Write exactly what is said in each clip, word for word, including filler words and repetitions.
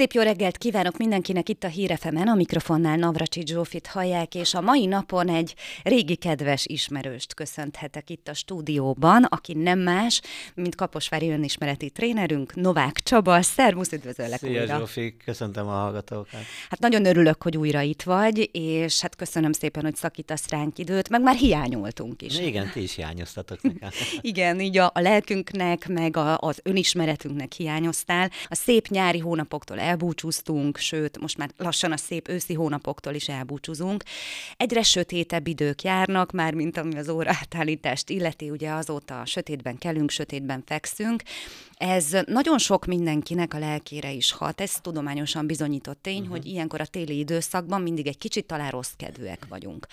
Szép jó reggelt kívánok mindenkinek itt a Hír ef emen, a mikrofonnál Navracsics Zsófit hallják, és a mai napon egy régi kedves ismerőst köszönthetek itt a stúdióban, aki nem más, mint Kaposvári önismereti trénerünk, Novák Csaba. Szervusz, üdvözöllek. Szia, újra. Zsófi, köszöntöm a hallgatókat. Hát nagyon örülök, hogy újra itt vagy, és hát köszönöm szépen, hogy szakítasz ránk időt, meg már hiányoltunk is. Igen, ti is hiányoztatok nekem. Igen, így a, a lelkünknek, meg a, az önismeretünknek hiányoztál. A szép nyári hónapoktól elbúcsúztunk, sőt, most már lassan a szép őszi hónapoktól is elbúcsúzunk. Egyre sötétebb idők járnak, már mint ami az óraátállítást illeti, ugye azóta sötétben kelünk, sötétben fekszünk. Ez nagyon sok mindenkinek a lelkére is hat, ez tudományosan bizonyított tény, uh-huh. hogy ilyenkor a téli időszakban mindig egy kicsit talán rossz kedvűek vagyunk.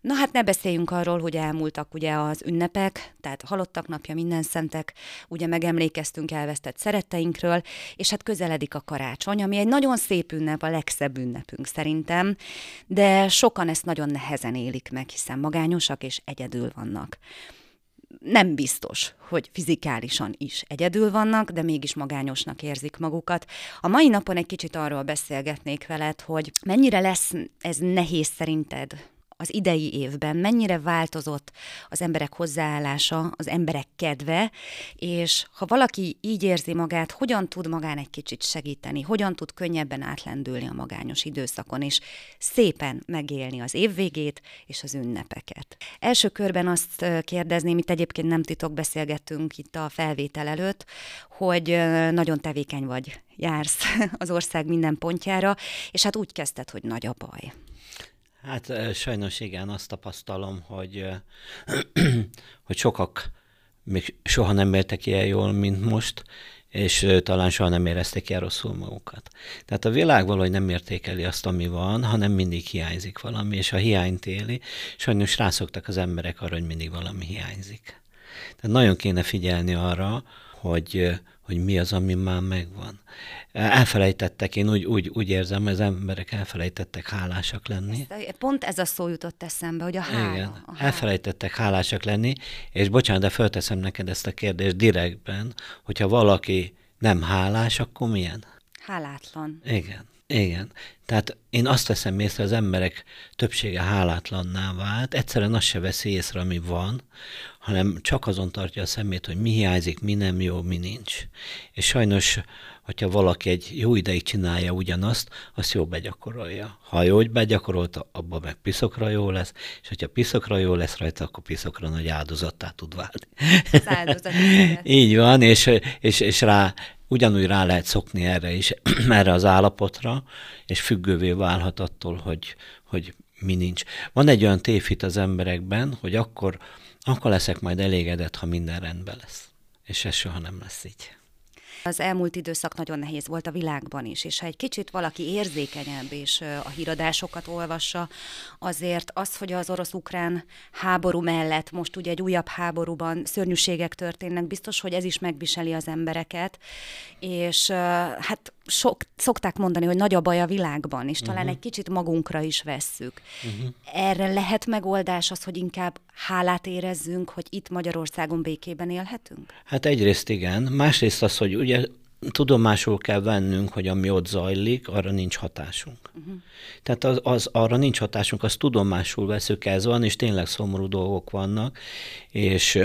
Na hát ne beszéljünk arról, hogy elmúltak ugye az ünnepek, tehát halottak napja, minden szentek, ugye megemlékeztünk elvesztett szeretteinkről, és hát közeledik a karácsony, ami egy nagyon szép ünnep, a legszebb ünnepünk szerintem, de sokan ezt nagyon nehezen élik meg, hiszen magányosak és egyedül vannak. Nem biztos, hogy fizikálisan is egyedül vannak, de mégis magányosnak érzik magukat. A mai napon egy kicsit arról beszélgetnék veled, hogy mennyire lesz ez nehéz szerinted az idei évben, mennyire változott az emberek hozzáállása, az emberek kedve, és ha valaki így érzi magát, hogyan tud magán egy kicsit segíteni, hogyan tud könnyebben átlendülni a magányos időszakon, és szépen megélni az évvégét és az ünnepeket. Első körben azt kérdezném, itt egyébként nem titok, beszélgettünk itt a felvétel előtt, hogy nagyon tevékeny vagy, jársz az ország minden pontjára, és hát úgy kezdted, hogy nagy a baj. Hát sajnos igen, azt tapasztalom, hogy, hogy sokak még soha nem éltek ilyen jól, mint most, és talán soha nem érezték ilyen rosszul magukat. Tehát a világ valahogy nem értékeli azt, ami van, hanem mindig hiányzik valami, és a hiányt éli. Sajnos rászoktak az emberek arra, hogy mindig valami hiányzik. Tehát nagyon kéne figyelni arra, hogy... hogy mi az, ami már megvan. Elfelejtettek, én úgy, úgy, úgy érzem, hogy az emberek elfelejtettek hálásak lenni. Ezt, pont ez a szó jutott eszembe, hogy a hála. Igen, a hála. Elfelejtettek hálásak lenni, és bocsánat, de fölteszem neked ezt a kérdést direktben, hogyha valaki nem hálás, akkor milyen? Hálátlan. Igen, igen. Tehát én azt veszem észre, az emberek többsége hálátlanná vált, egyszerűen azt se veszi észre, ami van, hanem csak azon tartja a szemét, hogy mi hiányzik, mi nem jó, mi nincs. És sajnos, hogyha valaki egy jó ideig csinálja ugyanazt, azt jó begyakorolja. Ha jól begyakorolta, abban meg piszokra jó lesz, és hogyha piszokra jó lesz rajta, akkor piszokra nagy áldozattá tud válni. Az áldozat. Így van, és, és, és rá ugyanúgy rá lehet szokni erre is, erre az állapotra, és függővé válhat attól, hogy, hogy mi nincs. Van egy olyan tévhit az emberekben, hogy akkor, akkor leszek majd elégedett, ha minden rendben lesz. És ez soha nem lesz így. Az elmúlt időszak nagyon nehéz volt a világban is, és ha egy kicsit valaki érzékenyebb és a híradásokat olvassa, azért az, hogy az orosz-ukrán háború mellett most ugye egy újabb háborúban szörnyűségek történnek, biztos, hogy ez is megviseli az embereket, és hát sok, szokták mondani, hogy nagy a baj a világban, és talán uh-huh. egy kicsit magunkra is vesszük. Uh-huh. Erre lehet megoldás az, hogy inkább hálát érezzünk, hogy itt Magyarországon békében élhetünk? Hát egyrészt igen, másrészt az, hogy ugye tudomásul kell vennünk, hogy ami ott zajlik, arra nincs hatásunk. Uh-huh. Tehát az, az arra nincs hatásunk, azt tudomásul veszük, ez van, és tényleg szomorú dolgok vannak, és,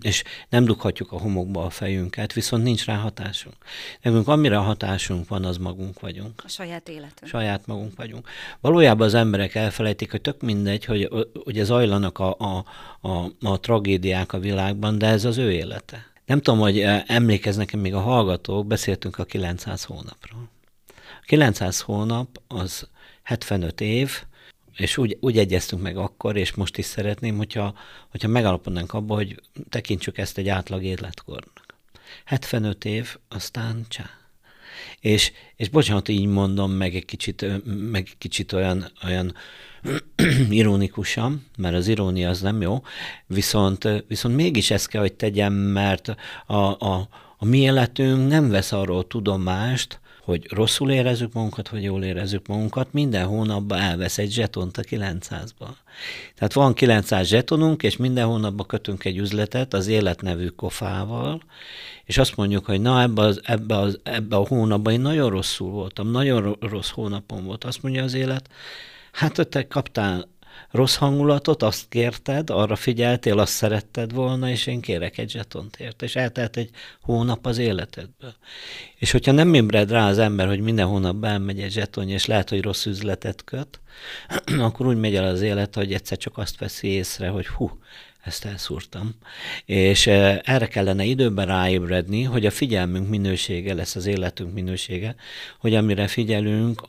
és nem dughatjuk a homokba a fejünket, viszont nincs rá hatásunk. Nekünk amire a hatásunk van, az magunk vagyunk. A saját életünk. Saját magunk vagyunk. Valójában az emberek elfelejtik, hogy tök mindegy, hogy ugye zajlanak a, a, a, a tragédiák a világban, de ez az ő élete. Nem tudom, hogy emlékeznek még a hallgatók, beszéltünk a kilencszáz hónapról. A kilencszáz hónap az hetvenöt év, és úgy, úgy egyeztünk meg akkor, és most is szeretném, hogyha, hogyha megállapodnánk abba, hogy tekintsük ezt egy átlag életkornak. hetvenöt év, aztán csá. És, és bocsánat, így mondom, meg egy kicsit, meg egy kicsit olyan, olyan ironikusan, mert az irónia az nem jó, viszont, viszont mégis ezt kell, hogy tegyem, mert a, a, a mi életünk nem vesz arról tudomást, hogy rosszul érezzük magunkat, vagy jól érezzük magunkat, minden hónapban elvesz egy zsetont a kilencszázba. Tehát van kilencszáz zsetonunk, és minden hónapban kötünk egy üzletet az életnevű kofával, és azt mondjuk, hogy na ebbe, az, ebbe, az, ebbe a hónapban én nagyon rosszul voltam, nagyon rossz hónapom volt. Azt mondja az élet, hát te kaptál rossz hangulatot, azt kérted, arra figyeltél, azt szeretted volna, és én kérek egy zsetont ért, és eltelt egy hónap az életedből. És hogyha nem ébred rá az ember, hogy minden hónapban elmegy egy zsetonja, és lehet, hogy rossz üzletet köt, akkor úgy megy el az élet, hogy egyszer csak azt veszi észre, hogy hú, ezt elszúrtam. És erre kellene időben ráébredni, hogy a figyelmünk minősége lesz az életünk minősége, hogy amire figyelünk,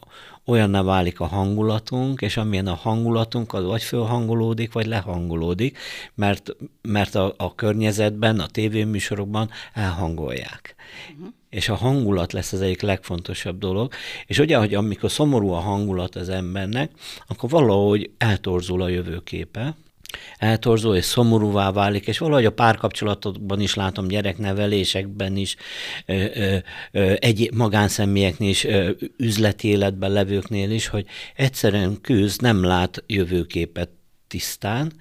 olyanná válik a hangulatunk, és amilyen a hangulatunk, az vagy fölhangolódik, vagy lehangolódik, mert, mert a, a környezetben, a tévéműsorokban elhangolják. Uh-huh. És a hangulat lesz az egyik legfontosabb dolog, és ugye, hogy amikor szomorú a hangulat az embernek, akkor valahogy eltorzul a jövőképe, eltorzul és szomorúvá válik, és valahogy a párkapcsolatokban is látom, gyereknevelésekben is, ö, ö, ö, egy magánszemélyeknél is, ö, üzleti életben levőknél is, hogy egyszerűen küzd, nem lát jövőképet tisztán,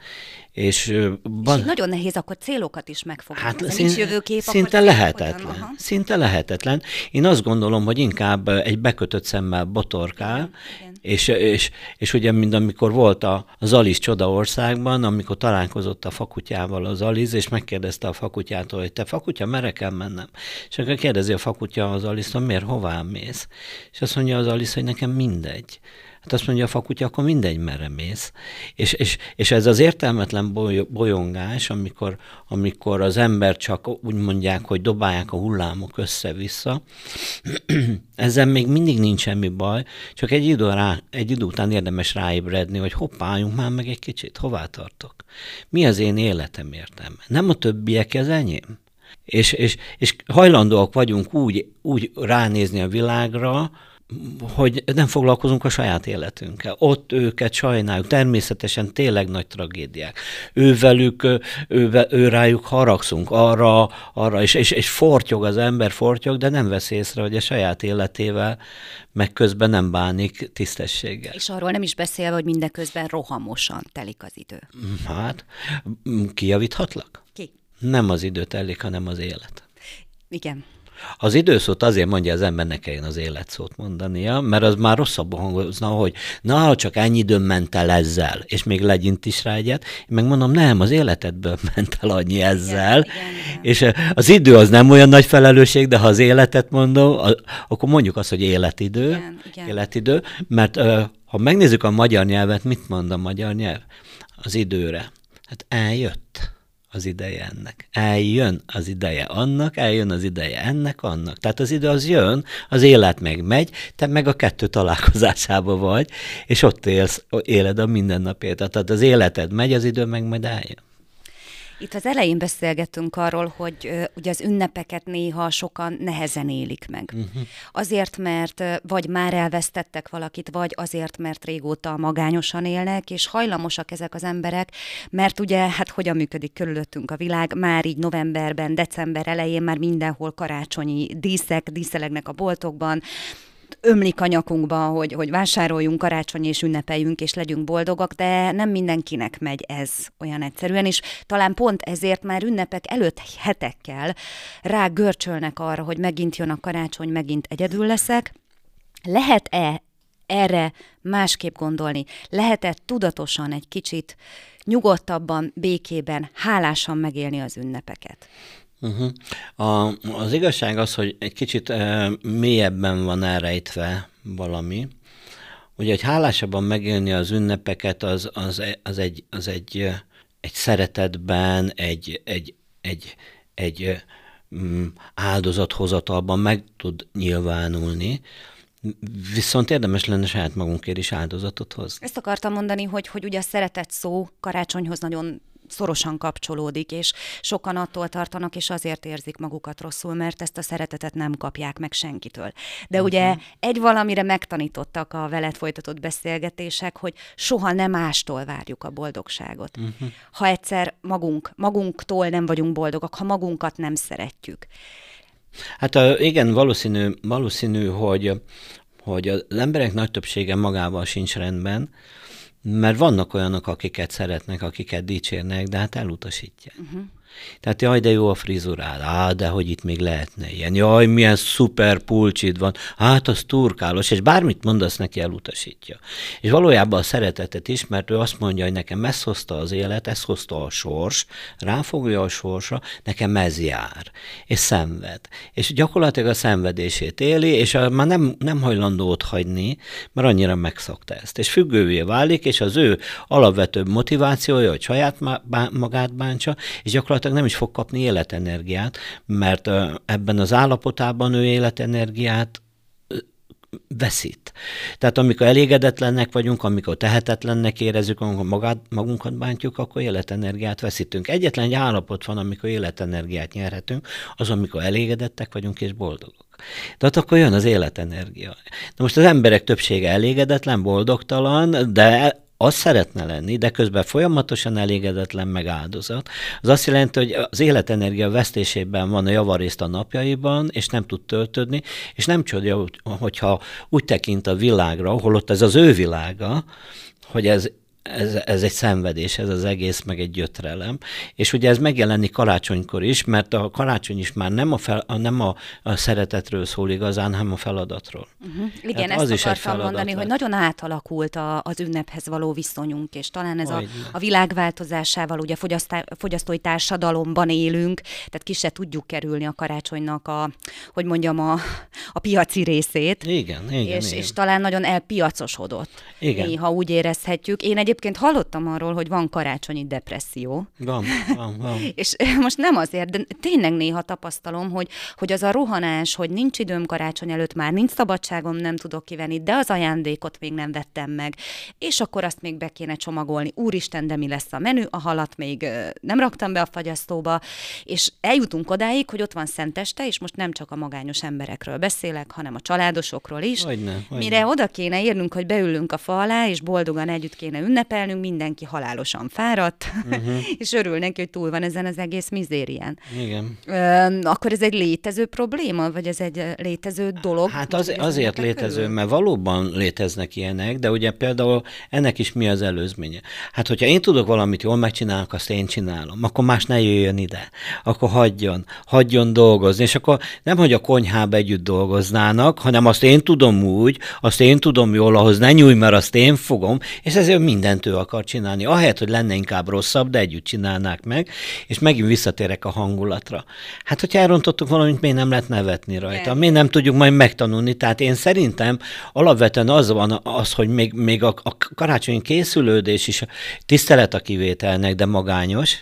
és, ban... és nagyon nehéz akkor célokat is megfogni. Hát szinte, nincs jövőkép, szinte lehetetlen. Hogyan, szinte lehetetlen. Én azt gondolom, hogy inkább egy bekötött szemmel botorkál, és, és, és ugye mind amikor volt az Alisz Csoda Országban, amikor találkozott a fakutyával az Alisz, és megkérdezte a fakutyától, hogy te fakutya, merre kell mennem? És akkor kérdezi a fakutya az Alisztól, miért, hová mész? És azt mondja az Alisz, hogy nekem mindegy. Hát azt mondja a fakutya, akkor mindegy, merre mész. És, és, és ez az értelmetlen bolyongás, amikor, amikor az ember csak úgy mondják, hogy dobálják a hullámok össze-vissza, ezzel még mindig nincs semmi baj, csak egy idő, rá, egy idő után érdemes ráébredni, hogy hoppáljunk már meg egy kicsit, hová tartok? Mi az én életem értelme? Nem a többiek, az enyém. És, és, és hajlandóak vagyunk úgy, úgy ránézni a világra, hogy nem foglalkozunk a saját életünkkel. Ott őket sajnáljuk, természetesen tényleg nagy tragédiák. Ővelük, ő, ő rájuk haragszunk, arra, arra, és, és, és fortyog az ember, fortyog, de nem vesz észre, hogy a saját életével meg közben nem bánik tisztességgel. És arról nem is beszélve, hogy mindeközben rohamosan telik az idő. Hát, kijavíthatlak? Ki? Nem az idő telik, hanem az élet. Igen. Az időszót azért mondja az ember, ne kelljen az életszót mondania, mert az már rosszabban hangozna, hogy na, csak ennyi időn ment el ezzel, és még legyint is rá egyet. Én megmondom, nem, az életedből ment el annyi ezzel, igen, és az idő az nem olyan nagy felelősség, de ha az életet mondom, akkor mondjuk azt, hogy életidő, igen, igen. életidő, mert ha megnézzük a magyar nyelvet, mit mond a magyar nyelv? Az időre. Hát eljött az ideje ennek. Eljön az ideje annak, eljön az ideje ennek, annak. Tehát az idő az jön, az élet meg megy, te meg a kettő találkozásába vagy, és ott élsz, éled a mindennapét. Tehát az életed megy, az idő meg majd eljön. Itt az elején beszélgettünk arról, hogy ö, ugye az ünnepeket néha sokan nehezen élik meg. Uh-huh. Azért, mert vagy már elvesztettek valakit, vagy azért, mert régóta magányosan élnek, és hajlamosak ezek az emberek, mert ugye, hát hogyan működik körülöttünk a világ, már így novemberben, december elején már mindenhol karácsonyi díszek, díszelegnek a boltokban, ömlik a nyakunkba, hogy, hogy vásároljunk karácsony és ünnepeljünk, és legyünk boldogak, de nem mindenkinek megy ez olyan egyszerűen, és talán pont ezért már ünnepek előtt hetekkel rá görcsölnek arra, hogy megint jön a karácsony, megint egyedül leszek. Lehet-e erre másképp gondolni? Lehet-e tudatosan egy kicsit nyugodtabban, békében, hálásan megélni az ünnepeket? Uh-huh. A, az igazság az, hogy egy kicsit e, mélyebben van elrejtve valami. Ugye, hogy hálásabban megélni az ünnepeket, az, az, az, egy, az egy, egy szeretetben, egy, egy, egy, egy mm, áldozathozatalban meg tud nyilvánulni. Viszont érdemes lenne saját magunkért is áldozatot hozni. Ezt akartam mondani, hogy, hogy ugye a szeretet szó karácsonyhoz nagyon szorosan kapcsolódik, és sokan attól tartanak, és azért érzik magukat rosszul, mert ezt a szeretetet nem kapják meg senkitől. De uh-huh. ugye egy valamire megtanítottak a veled folytatott beszélgetések, hogy soha nem mástól várjuk a boldogságot. Uh-huh. Ha egyszer magunk, magunktól nem vagyunk boldogak, ha magunkat nem szeretjük. Hát a, igen, valószínű, valószínű hogy, hogy az emberek nagy többsége magával sincs rendben, mert vannak olyanok, akiket szeretnek, akiket dicsérnek, de hát elutasítják. Uh-huh. Tehát jaj, de jó a frizurád, á, de hogy itt még lehetne ilyen, jaj, milyen szuper pulcsid van, hát az turkálos, és bármit mondasz neki, elutasítja. És valójában a szeretetet is, mert ő azt mondja, hogy nekem ezt hozta az élet, ezt hozta a sors, ráfogja a sorsra, nekem ez jár, és szenved. És gyakorlatilag a szenvedését éli, és már nem, nem hajlandó ott hagyni, mert annyira megszokta ezt. És függővé válik, és az ő alapvetőbb motivációja, hogy saját magát bántsa, és gyakorlatilag nem is fog kapni életenergiát, mert ebben az állapotában ő életenergiát veszít. Tehát amikor elégedetlennek vagyunk, amikor tehetetlennek érezzük, amikor magát, magunkat bántjuk, akkor életenergiát veszítünk. Egyetlen egy állapot van, amikor életenergiát nyerhetünk, az, amikor elégedettek vagyunk és boldogok. Tehát akkor jön az életenergia. De most az emberek többsége elégedetlen, boldogtalan, de azt szeretne lenni, de közben folyamatosan elégedetlen meg áldozat. Az azt jelenti, hogy az életenergia vesztésében van a javarészt a napjaiban, és nem tud töltődni, és nem csoda, hogyha úgy tekint a világra, holott ez az ő világa, hogy ez Ez, ez egy szenvedés, ez az egész, meg egy gyötrelem. És ugye ez megjelenik karácsonykor is, mert a karácsony is már nem a, fel, a, nem a, a szeretetről szól igazán, hanem a feladatról. Uh-huh. Igen, hát ezt is akartam mondani, lett. Hogy nagyon átalakult a, az ünnephez való viszonyunk, és talán ez a, a világ változásával, ugye fogyasztá, fogyasztói társadalomban élünk, tehát ki se tudjuk kerülni a karácsonynak a, hogy mondjam, a, a piaci részét. Igen, igen, és, igen. És talán nagyon elpiacosodott. Igen. Néha úgy érezhetjük. Én egyébként Egyébként hallottam arról, hogy van karácsonyi depresszió. Van, van, van. És most nem azért, de tényleg néha tapasztalom, hogy, hogy az a rohanás, hogy nincs időm karácsony előtt, már nincs szabadságom, nem tudok kivenni, de az ajándékot még nem vettem meg. És akkor azt még be kéne csomagolni. Úristen, de mi lesz a menü? A halat még nem raktam be a fagyasztóba. És eljutunk odáig, hogy ott van szenteste, és most nem csak a magányos emberekről beszélek, hanem a családosokról is. Hogyne, hogyne. Mire oda kéne érnünk, hogy beülünk a fa alá, és boldogan együtt kéne ünnepelni, mindenki halálosan fáradt, uh-huh. és örül neki, hogy túl van ezen az egész mizérián. Igen. Ö, akkor ez egy létező probléma, vagy ez egy létező dolog? Hát az, azért létező, körül? Mert valóban léteznek ilyenek, de ugye például ennek is mi az előzménye? Hát, hogyha én tudok valamit jól megcsinálok, azt én csinálom, akkor más ne jöjjön ide, akkor hagyjon, hagyjon dolgozni, és akkor nem, hogy a konyhába együtt dolgoznának, hanem azt én tudom úgy, azt én tudom jól, ahhoz ne nyújj, mert azt én fogom, és ezért minden ő akar csinálni. Ahelyett, hogy lenne inkább rosszabb, de együtt csinálnák meg, és megint visszatérek a hangulatra. Hát, hogyha elrontottuk valamit, még nem lehet nevetni rajta. Még nem tudjuk majd megtanulni. Tehát én szerintem alapvetően az van az, hogy még, még a, a karácsonyi készülődés is tisztelet a kivételnek, de magányos,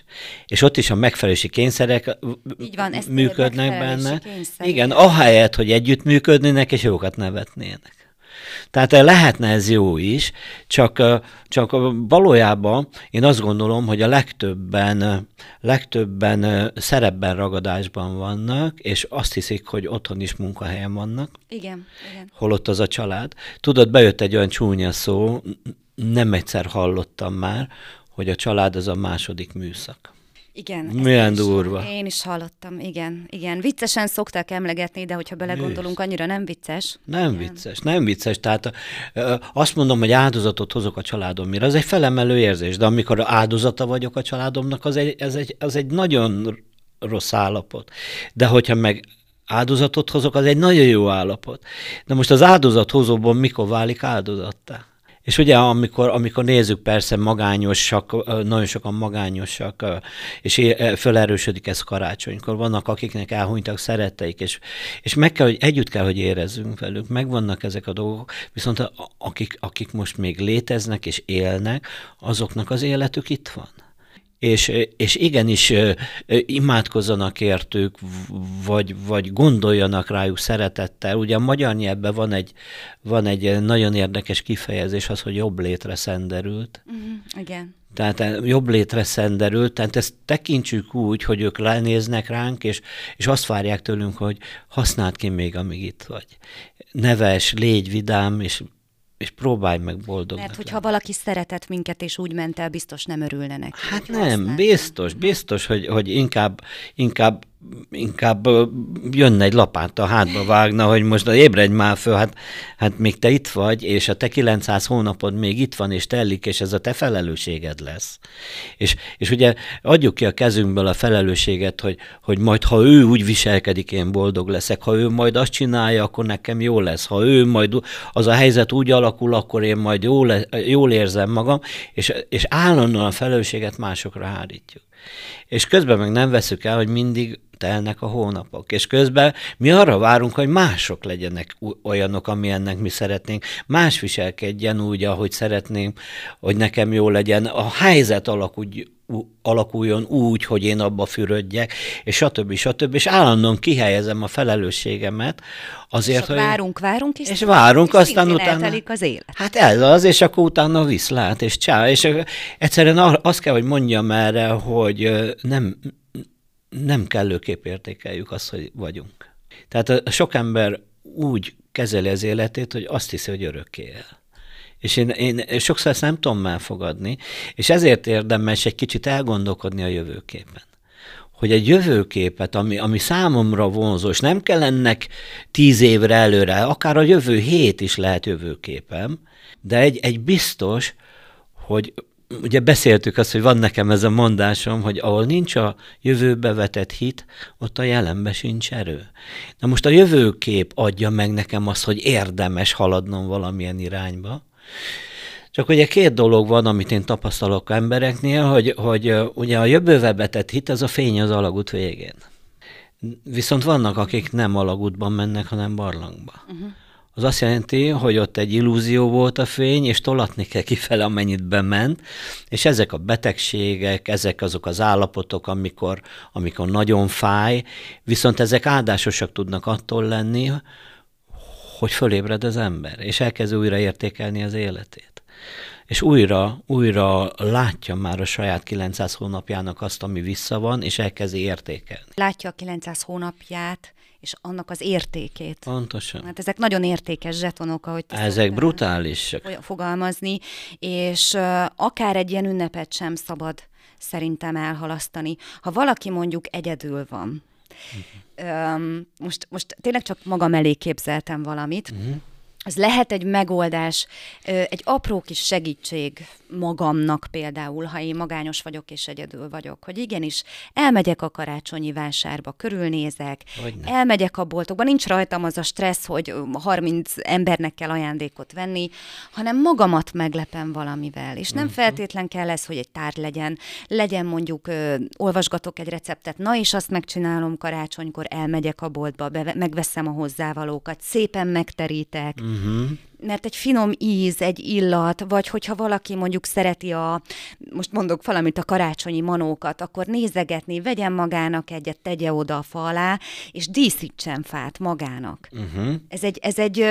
és ott is a megfelelési kényszerek így van, működnek benne. Kényszer. Igen, ahelyett, hogy együtt működnének, és jókat nevetnének. Tehát lehetne ez jó is, csak, csak valójában én azt gondolom, hogy a legtöbben, legtöbben szerepben ragadásban vannak, és azt hiszik, hogy otthon is munkahelyen vannak. Igen, igen. Holott az a család. Tudod, bejött egy olyan csúnya szó, nem egyszer hallottam már, hogy a család az a második műszak. Igen. Milyen durva. Is, én is hallottam, igen, igen. Viccesen szokták emlegetni, de hogyha belegondolunk, annyira nem vicces. Nem igen. vicces, nem vicces. Tehát ö, azt mondom, hogy áldozatot hozok a családomra, az egy felemelő érzés, de amikor áldozata vagyok a családomnak, az egy, ez egy, az egy nagyon rossz állapot. De hogyha meg áldozatot hozok, az egy nagyon jó állapot. De most az áldozathozóból mikor válik áldozattá? És ugye, amikor, amikor nézzük, persze magányosak, nagyon sokan magányosak, és felerősödik ez karácsonykor. Vannak, akiknek elhunytak szeretteik, és, és meg kell, hogy együtt kell, hogy érezzünk velük. Megvannak ezek a dolgok, viszont akik, akik most még léteznek és élnek, azoknak az életük itt van. És, és igenis imádkozzanak értük, vagy, vagy gondoljanak rájuk szeretettel. Ugye a magyar nyelvben van egy, van egy nagyon érdekes kifejezés, az, hogy jobb létre szenderült. Uh-huh. Igen. Tehát jobb létre szenderült, tehát ezt tekintsük úgy, hogy ők lenéznek ránk, és, és azt várják tőlünk, hogy használd ki még, amíg itt vagy. Neves, légy vidám, és és próbálj meg boldognak. Mert hogyha lenni. Valaki szeretett minket, és úgy ment el, biztos nem örülne neki. Hát nem, biztos, biztos, hogy, hogy inkább, inkább inkább jönne egy lapát a hátba vágna, hogy most ébredj már föl, hát, hát még te itt vagy, és a te kilencszáz hónapod még itt van, és telik, és ez a te felelősséged lesz. És, és ugye adjuk ki a kezünkből a felelősséget, hogy, hogy majd ha ő úgy viselkedik, én boldog leszek, ha ő majd azt csinálja, akkor nekem jó lesz, ha ő majd az a helyzet úgy alakul, akkor én majd jól, jól érzem magam, és, és állandóan a felelősséget másokra hárítjuk. És közben meg nem veszük el, hogy mindig telnek a hónapok, és közben mi arra várunk, hogy mások legyenek olyanok, amilyennek mi szeretnénk, más viselkedjen úgy, ahogy szeretnénk, hogy nekem jó legyen, a helyzet alakulj, alakuljon úgy, hogy én abba fürödjek, és stb. stb. És állandóan kihelyezem a felelősségemet azért, és hogy... várunk, várunk, és, és várunk, és aztán utána... eltelik az élet. Hát ez az, és akkor utána viszlát, és csá, és egyszerűen azt kell, hogy mondjam erre, hogy nem... nem kellőképp értékeljük azt, hogy vagyunk. Tehát sok ember úgy kezeli az életét, hogy azt hiszi, hogy örökké él. És én, én sokszor ezt nem tudom elfogadni, és ezért érdemes egy kicsit elgondolkodni a jövőképen. Hogy egy jövőképet, ami, ami számomra vonzó, és nem kell ennek tíz évre előre, akár a jövő hét is lehet jövőképem, de egy, egy biztos, hogy... Ugye beszéltük azt, hogy van nekem ez a mondásom, hogy ahol nincs a jövőbe vetett hit, ott a jelenbe sincs erő. Na most a jövőkép adja meg nekem azt, hogy érdemes haladnom valamilyen irányba. Csak ugye két dolog van, amit én tapasztalok embereknél, hogy, hogy ugye a jövőbe vetett hit, az a fény az alagút végén. Viszont vannak, akik nem alagútban mennek, hanem barlangba. Uh-huh. Az azt jelenti, hogy ott egy illúzió volt a fény, és tolatni kell kifele, amennyit bement, és ezek a betegségek, ezek azok az állapotok, amikor, amikor nagyon fáj, viszont ezek áldásosak tudnak attól lenni, hogy fölébred az ember, és elkezd újra értékelni az életét. És újra, újra látja már a saját kilencszáz hónapjának azt, ami vissza van, és elkezdi értékelni. Látja a kilencszáz hónapját, és annak az értékét. Pontosan. Hát ezek nagyon értékes zsetonok, ahogy ezek brutálisak. Fogalmazni, és uh, akár egy ilyen ünnepet sem szabad szerintem elhalasztani. Ha valaki mondjuk egyedül van, uh-huh. um, most, most tényleg csak magam elé képzeltem valamit, uh-huh. az lehet egy megoldás, egy apró kis segítség magamnak például, ha én magányos vagyok és egyedül vagyok, hogy igenis elmegyek a karácsonyi vásárba, körülnézek, elmegyek a boltokba, nincs rajtam az a stressz, hogy harminc embernek kell ajándékot venni, hanem magamat meglepem valamivel, és nem uh-huh. feltétlen kell ez, hogy egy tárgy legyen, legyen mondjuk, ö, olvasgatok egy receptet, na és azt megcsinálom karácsonykor, elmegyek a boltba, be, megveszem a hozzávalókat, szépen megterítek, uh-huh. Uh-huh. Mert egy finom íz, egy illat, vagy hogyha valaki mondjuk szereti a, most mondok valamit, a karácsonyi manókat, akkor nézegetni, vegyen magának egyet, tegye oda a fa alá, és díszítsen fát magának. Uh-huh. Ez egy, ez egy,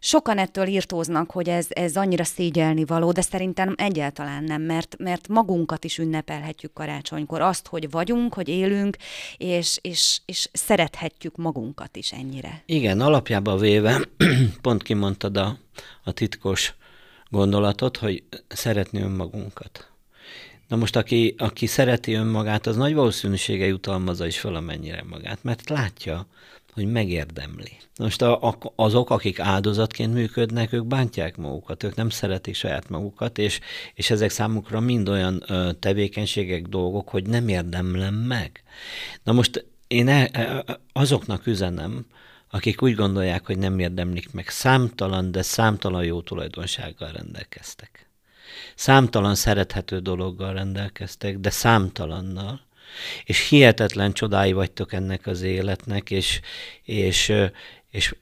sokan ettől irtóznak, hogy ez, ez annyira szégyelni való, de szerintem egyáltalán nem, mert, mert magunkat is ünnepelhetjük karácsonykor, azt, hogy vagyunk, hogy élünk, és, és, és szerethetjük magunkat is ennyire. Igen, alapjában véve, pont kimondtam, A, a titkos gondolatot, hogy szeretni önmagunkat. Na most, aki, aki szereti önmagát, az nagy valószínűsége jutalmazza is fel amennyire magát, mert látja, hogy megérdemli. Most a, a, azok, akik áldozatként működnek, ők bántják magukat, ők nem szeretik saját magukat, és, és ezek számukra mind olyan ö, tevékenységek, dolgok, hogy nem érdemlem meg. Na most én e, e, azoknak üzenem, akik úgy gondolják, hogy nem érdemlik meg, számtalan, de számtalan jó tulajdonsággal rendelkeztek. Számtalan szerethető dologgal rendelkeztek, de számtalannal, és hihetetlen csodái vagytok ennek az életnek, és, és, és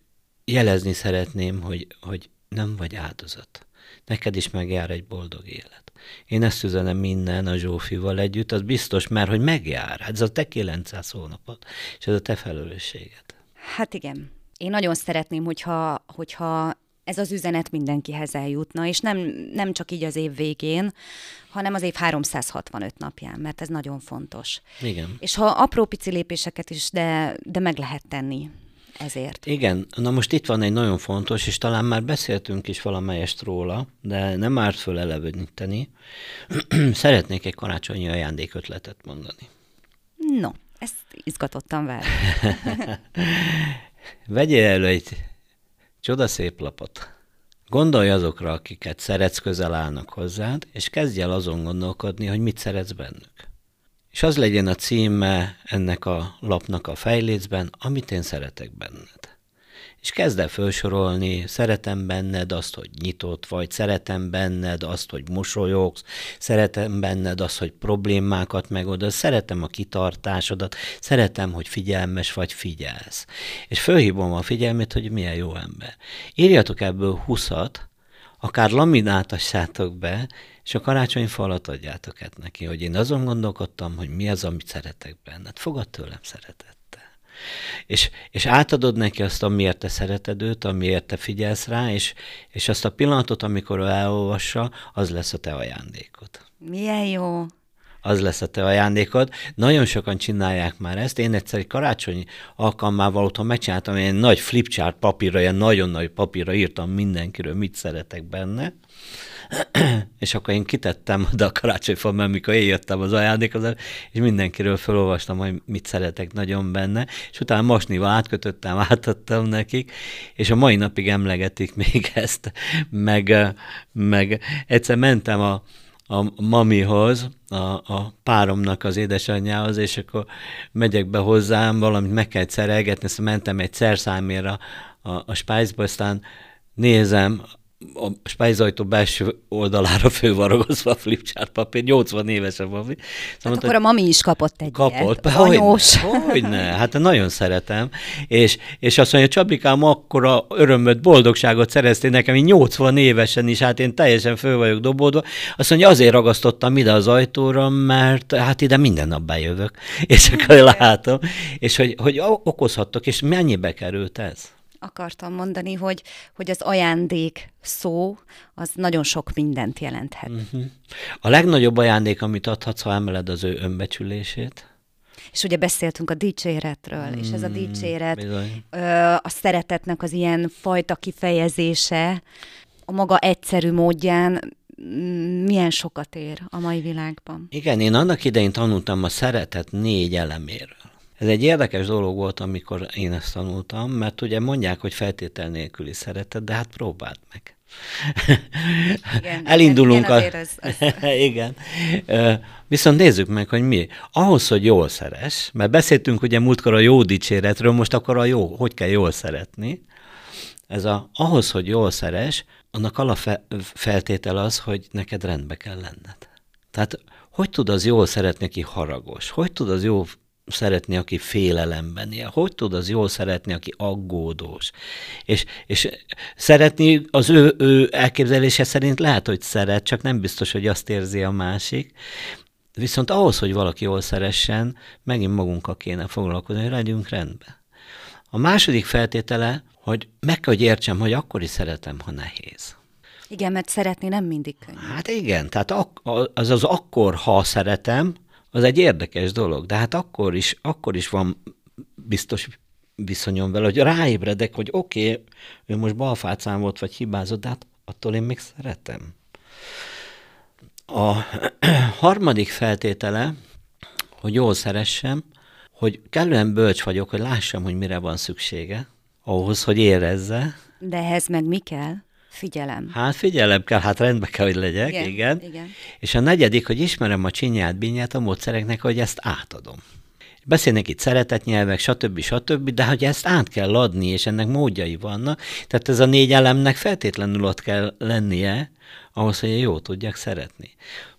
jelezni szeretném, hogy, hogy nem vagy áldozat. Neked is megjár egy boldog élet. Én ezt üzenem minden a Zsófival együtt, az biztos, mert hogy megjár. Hát ez a te kilencszáz hónapod, és ez a te felelősséged. Hát igen. Én nagyon szeretném, hogyha, hogyha ez az üzenet mindenkihez eljutna, és nem, nem csak így az év végén, hanem az év háromszázhatvanöt napján, mert ez nagyon fontos. Igen. És ha apró pici lépéseket is, de, de meg lehet tenni ezért. Igen. Na most itt van egy nagyon fontos, és talán már beszéltünk is valamelyest róla, de nem árt föl eleveníteni. Szeretnék egy karácsonyi ajándékötletet mondani. No. Ezt izgatottan vár. Vegyél elő egy csodaszép lapot. Gondolj azokra, akiket szeretsz, közel állnak hozzád, és kezdj el azon gondolkodni, hogy mit szeretsz bennük. És az legyen a címe ennek a lapnak a fejlécben, amit én szeretek benned. És kezd el felsorolni, szeretem benned azt, hogy nyitott vagy, szeretem benned azt, hogy mosolyogsz, szeretem benned azt, hogy problémákat megoldasz, szeretem a kitartásodat, szeretem, hogy figyelmes vagy, figyelsz. És fölhívom a figyelmét, hogy milyen jó ember. Írjatok ebből húszat, akár lamináltassátok be, és a karácsonyfa alatt adjátok át neki, hogy én azon gondolkodtam, hogy mi az, amit szeretek benned. Fogad tőlem szeretet. És, és átadod neki azt, amiért te szereted őt, amiért te figyelsz rá, és, és azt a pillanatot, amikor ő elolvassa, az lesz a te ajándékod. Milyen jó! Az lesz a te ajándékod. Nagyon sokan csinálják már ezt. Én egyszer egy karácsony alkalmával otthon megcsináltam, én egy nagy flipchart papírra, ilyen nagyon nagy papírra írtam mindenkiről, mit szeretek benne. És akkor én kitettem oda a karácsonyfa, mert mikor én jöttem az ajándékhoz, és mindenkiről felolvastam, hogy mit szeretek nagyon benne, és utána masnival átkötöttem, átadtam nekik, és a mai napig emlegetik még ezt, meg, meg egyszer mentem a, a mamihoz, a, a páromnak az édesanyjához, és akkor megyek be hozzám, valamit meg kell szerelgetni, szóval mentem egy szerszámérre a, a spájzba, aztán nézem, a spájzajtó belső oldalára fővaragozva a flipchart papír, nyolcvan éves a mami. Szóval hát akkor a mami is kapott egy kapott, ilyet. Hogyne, hogyne, hát nagyon szeretem. És, és azt mondja, Csabikám, akkora örömöt, boldogságot szereztél nekem, én nyolcvan évesen is, hát én teljesen föl vagyok dobódva. Azt mondja, azért ragasztottam ide az ajtóra, mert hát ide minden nap bejövök, és akkor látom. És hogy, hogy okozhattok, és mennyibe került ez? Akartam mondani, hogy, hogy az ajándék szó, az nagyon sok mindent jelenthet. Uh-huh. A legnagyobb ajándék, amit adhatsz, ha emeled az ő önbecsülését. És ugye beszéltünk a dicséretről, hmm, és ez a dicséret, ö, a szeretetnek az ilyen fajta kifejezése, a maga egyszerű módján milyen sokat ér a mai világban. Igen, én annak idején tanultam a szeretet négy eleméről. Ez egy érdekes dolog volt, amikor én ezt tanultam, mert ugye mondják, hogy feltétel nélküli szeretet, de hát próbáld meg. Igen, elindulunk igen, a... Igen, az, az... igen. Viszont nézzük meg, hogy mi. Ahhoz, hogy jól szeress, mert beszéltünk ugye múltkor a jó dicséretről, most akkor a jó, hogy kell jól szeretni. Ez a, ahhoz, hogy jól szeress, annak alapfeltétel az, hogy neked rendbe kell lenned. Tehát hogy tud az jól szeretni, aki haragos? Hogy tud az jó szeretni, aki félelemben él? Hogy tud az jól szeretni, aki aggódós? És, és szeretni az ő, ő elképzelése szerint lehet, hogy szeret, csak nem biztos, hogy azt érzi a másik. Viszont ahhoz, hogy valaki jól szeressen, megint magunkkal kéne foglalkozni, hogy legyünk rendben. A második feltétele, hogy meg kell, hogy értsem, hogy akkor is szeretem, ha nehéz. Igen, mert szeretni nem mindig könnyű. Hát igen, tehát az az akkor, ha szeretem, az egy érdekes dolog, de hát akkor is, akkor is van biztos viszonyom vele, hogy ráébredek, hogy oké, okay, ő most balfácán volt, vagy hibázott, de hát attól én még szeretem. A harmadik feltétele, hogy jól szeressem, hogy kellően bölcs vagyok, hogy lássam, hogy mire van szüksége, ahhoz, hogy érezze. De ehhez meg mi kell? Figyelem. Hát figyelem kell, hát rendben kell, hogy legyek, igen, igen. igen. És a negyedik, hogy ismerem a csinyát, binyát a módszereknek, hogy ezt átadom. Beszélnek itt szeretetnyelvek, stb. stb., de hogy ezt át kell adni, és ennek módjai vannak, tehát ez a négy elemnek feltétlenül ott kell lennie, ahhoz, hogy jól tudják szeretni.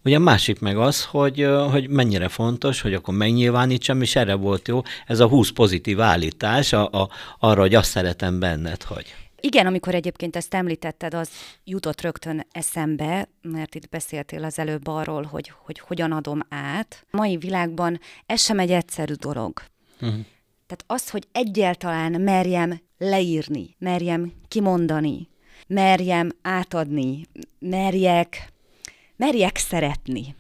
Ugye a másik meg az, hogy, hogy mennyire fontos, hogy akkor megnyilvánítsam, és erre volt jó ez a húsz pozitív állítás a, a, arra, hogy azt szeretem benned, hogy... Igen, amikor egyébként ezt említetted, az jutott rögtön eszembe, mert itt beszéltél az előbb arról, hogy, hogy hogyan adom át. A mai világban ez sem egy egyszerű dolog. Uh-huh. Tehát az, hogy egyáltalán merjem leírni, merjem kimondani, merjem átadni, merjek, merjek szeretni.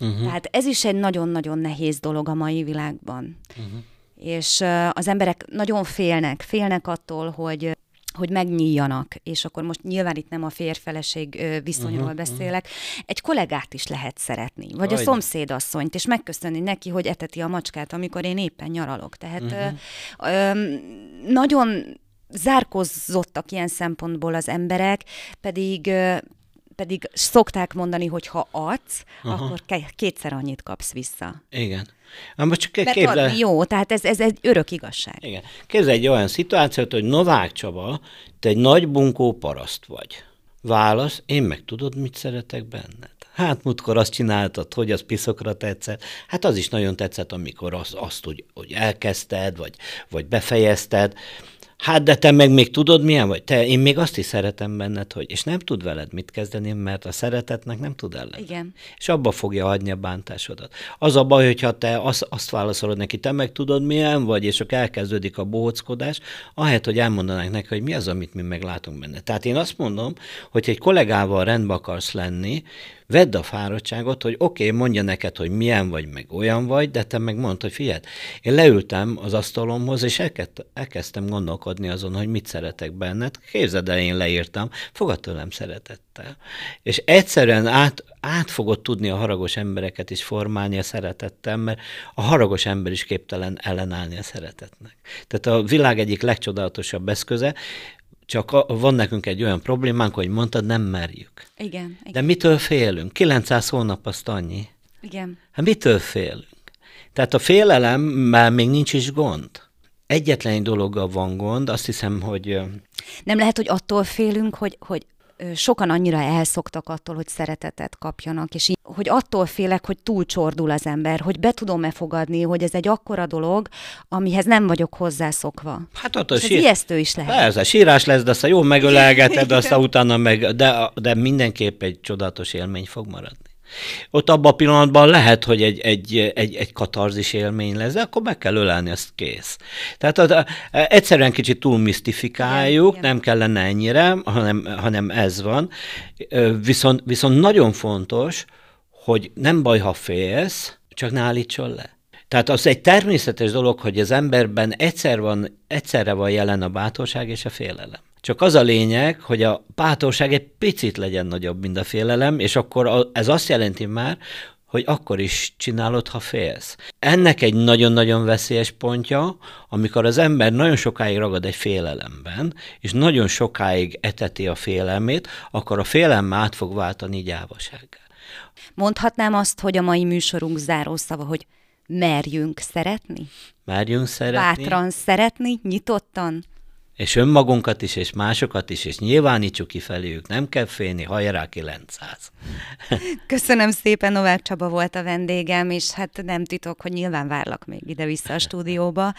Uh-huh. Tehát ez is egy nagyon-nagyon nehéz dolog a mai világban. Uh-huh. És az emberek nagyon félnek, félnek attól, hogy hogy megnyíljanak, és akkor most nyilván itt nem a férj-feleség viszonyról uh-huh, beszélek, uh-huh. egy kollégát is lehet szeretni, vagy Ajj. a szomszédasszonyt, és megköszönni neki, hogy eteti a macskát, amikor én éppen nyaralok. Tehát uh-huh. ö, ö, nagyon zárkózottak ilyen szempontból az emberek, pedig... Ö, pedig szokták mondani, hogy ha adsz, Aha. akkor kétszer annyit kapsz vissza. Igen. Na, most csak képzel... Jó, tehát ez, ez egy örök igazság. Igen. Képzelj egy olyan szituációt, hogy Novák Csaba, te egy nagy bunkó paraszt vagy. Válasz, én meg tudod, mit szeretek benned. Hát múltkor azt csináltad, hogy az piszokra tetszett. Hát az is nagyon tetszett, amikor azt, azt hogy, hogy elkezdted, vagy, vagy befejezted. Hát, de te meg még tudod, milyen vagy? Te, én még azt is szeretem benned, hogy... És nem tud veled mit kezdeni, mert a szeretetnek nem tud ellen. Igen. És abba fogja adni a bántásodat. Az a baj, hogyha te azt, azt válaszolod neki, te meg tudod, milyen vagy, és akkor elkezdődik a bohóckodás, ahelyett, hogy elmondanánk neki, hogy mi az, amit mi meglátunk benne. Tehát én azt mondom, hogy egy kollégával rendbe akarsz lenni, vedd a fáradtságot, hogy oké, okay, mondja neked, hogy milyen vagy, meg olyan vagy, de te meg mondd, hogy figyelj, én leültem az asztalomhoz, és elkezd, elkezdtem gondolkodni azon, hogy mit szeretek benned. Képzeld el, én leírtam, fogad tőlem szeretettel. És egyszerűen át, át fogod tudni a haragos embereket is formálni a szeretettel, mert a haragos ember is képtelen ellenállni a szeretetnek. Tehát a világ egyik legcsodálatosabb eszköze. Csak a, van nekünk egy olyan problémánk, hogy mondtad, nem merjük. Igen. De igen. Mitől félünk? kilencszáz hónap azt annyi. Igen. Hát mitől félünk? Tehát a félelemmel még nincs is gond. Egyetlen dologgal van gond, azt hiszem, hogy... Nem lehet, hogy attól félünk, hogy, hogy sokan annyira elszoktak attól, hogy szeretetet kapjanak, és így, hogy attól félek, hogy túlcsordul az ember, hogy be tudom-e fogadni, hogy ez egy akkora dolog, amihez nem vagyok hozzászokva. Hát attól sír... ijesztő is lehet. Persze, sírás lesz, de azt jól megölelgeted, aztán utána meg, de, de mindenképp egy csodálatos élmény fog maradni. Ott abban a pillanatban lehet, hogy egy, egy, egy, egy katarzis élmény lesz, de akkor meg kell ölelni, azt kész. Tehát az, egyszerűen kicsit túl misztifikáljuk, igen, nem kellene ennyire, hanem, hanem ez van. Viszont, viszont nagyon fontos, hogy nem baj, ha félsz, csak ne állítson le. Tehát az egy természetes dolog, hogy az emberben egyszer van, egyszerre van jelen a bátorság és a félelem. Csak az a lényeg, hogy a bátorság egy picit legyen nagyobb, mint a félelem, és akkor ez azt jelenti már, hogy akkor is csinálod, ha félsz. Ennek egy nagyon-nagyon veszélyes pontja, amikor az ember nagyon sokáig ragad egy félelemben, és nagyon sokáig eteti a félelmét, akkor a félelem át fog váltani gyávasággá. Mondhatnám azt, hogy a mai műsorunk zárószava, hogy merjünk szeretni? Merjünk szeretni. Bátran szeretni, nyitottan. És önmagunkat is, és másokat is, és nyilvánítsuk kifeléjük, nem kell félni, hajrá kilencszáz. Köszönöm szépen, Novák Csaba volt a vendégem, és hát nem titok, hogy nyilván várlak még ide-vissza a stúdióba,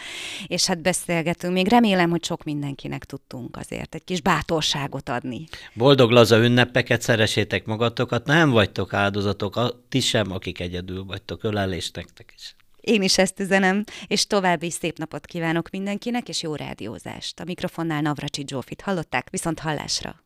és hát beszélgetünk még. Remélem, hogy sok mindenkinek tudtunk azért egy kis bátorságot adni. Boldog laza ünnepeket, szeressétek magatokat, nem vagytok áldozatok, ti sem, akik egyedül vagytok, ölelés nektek is. Én is ezt üzenem, és további szép napot kívánok mindenkinek, és jó rádiózást. A mikrofonnál Navracsics Zsófit hallották, viszont hallásra!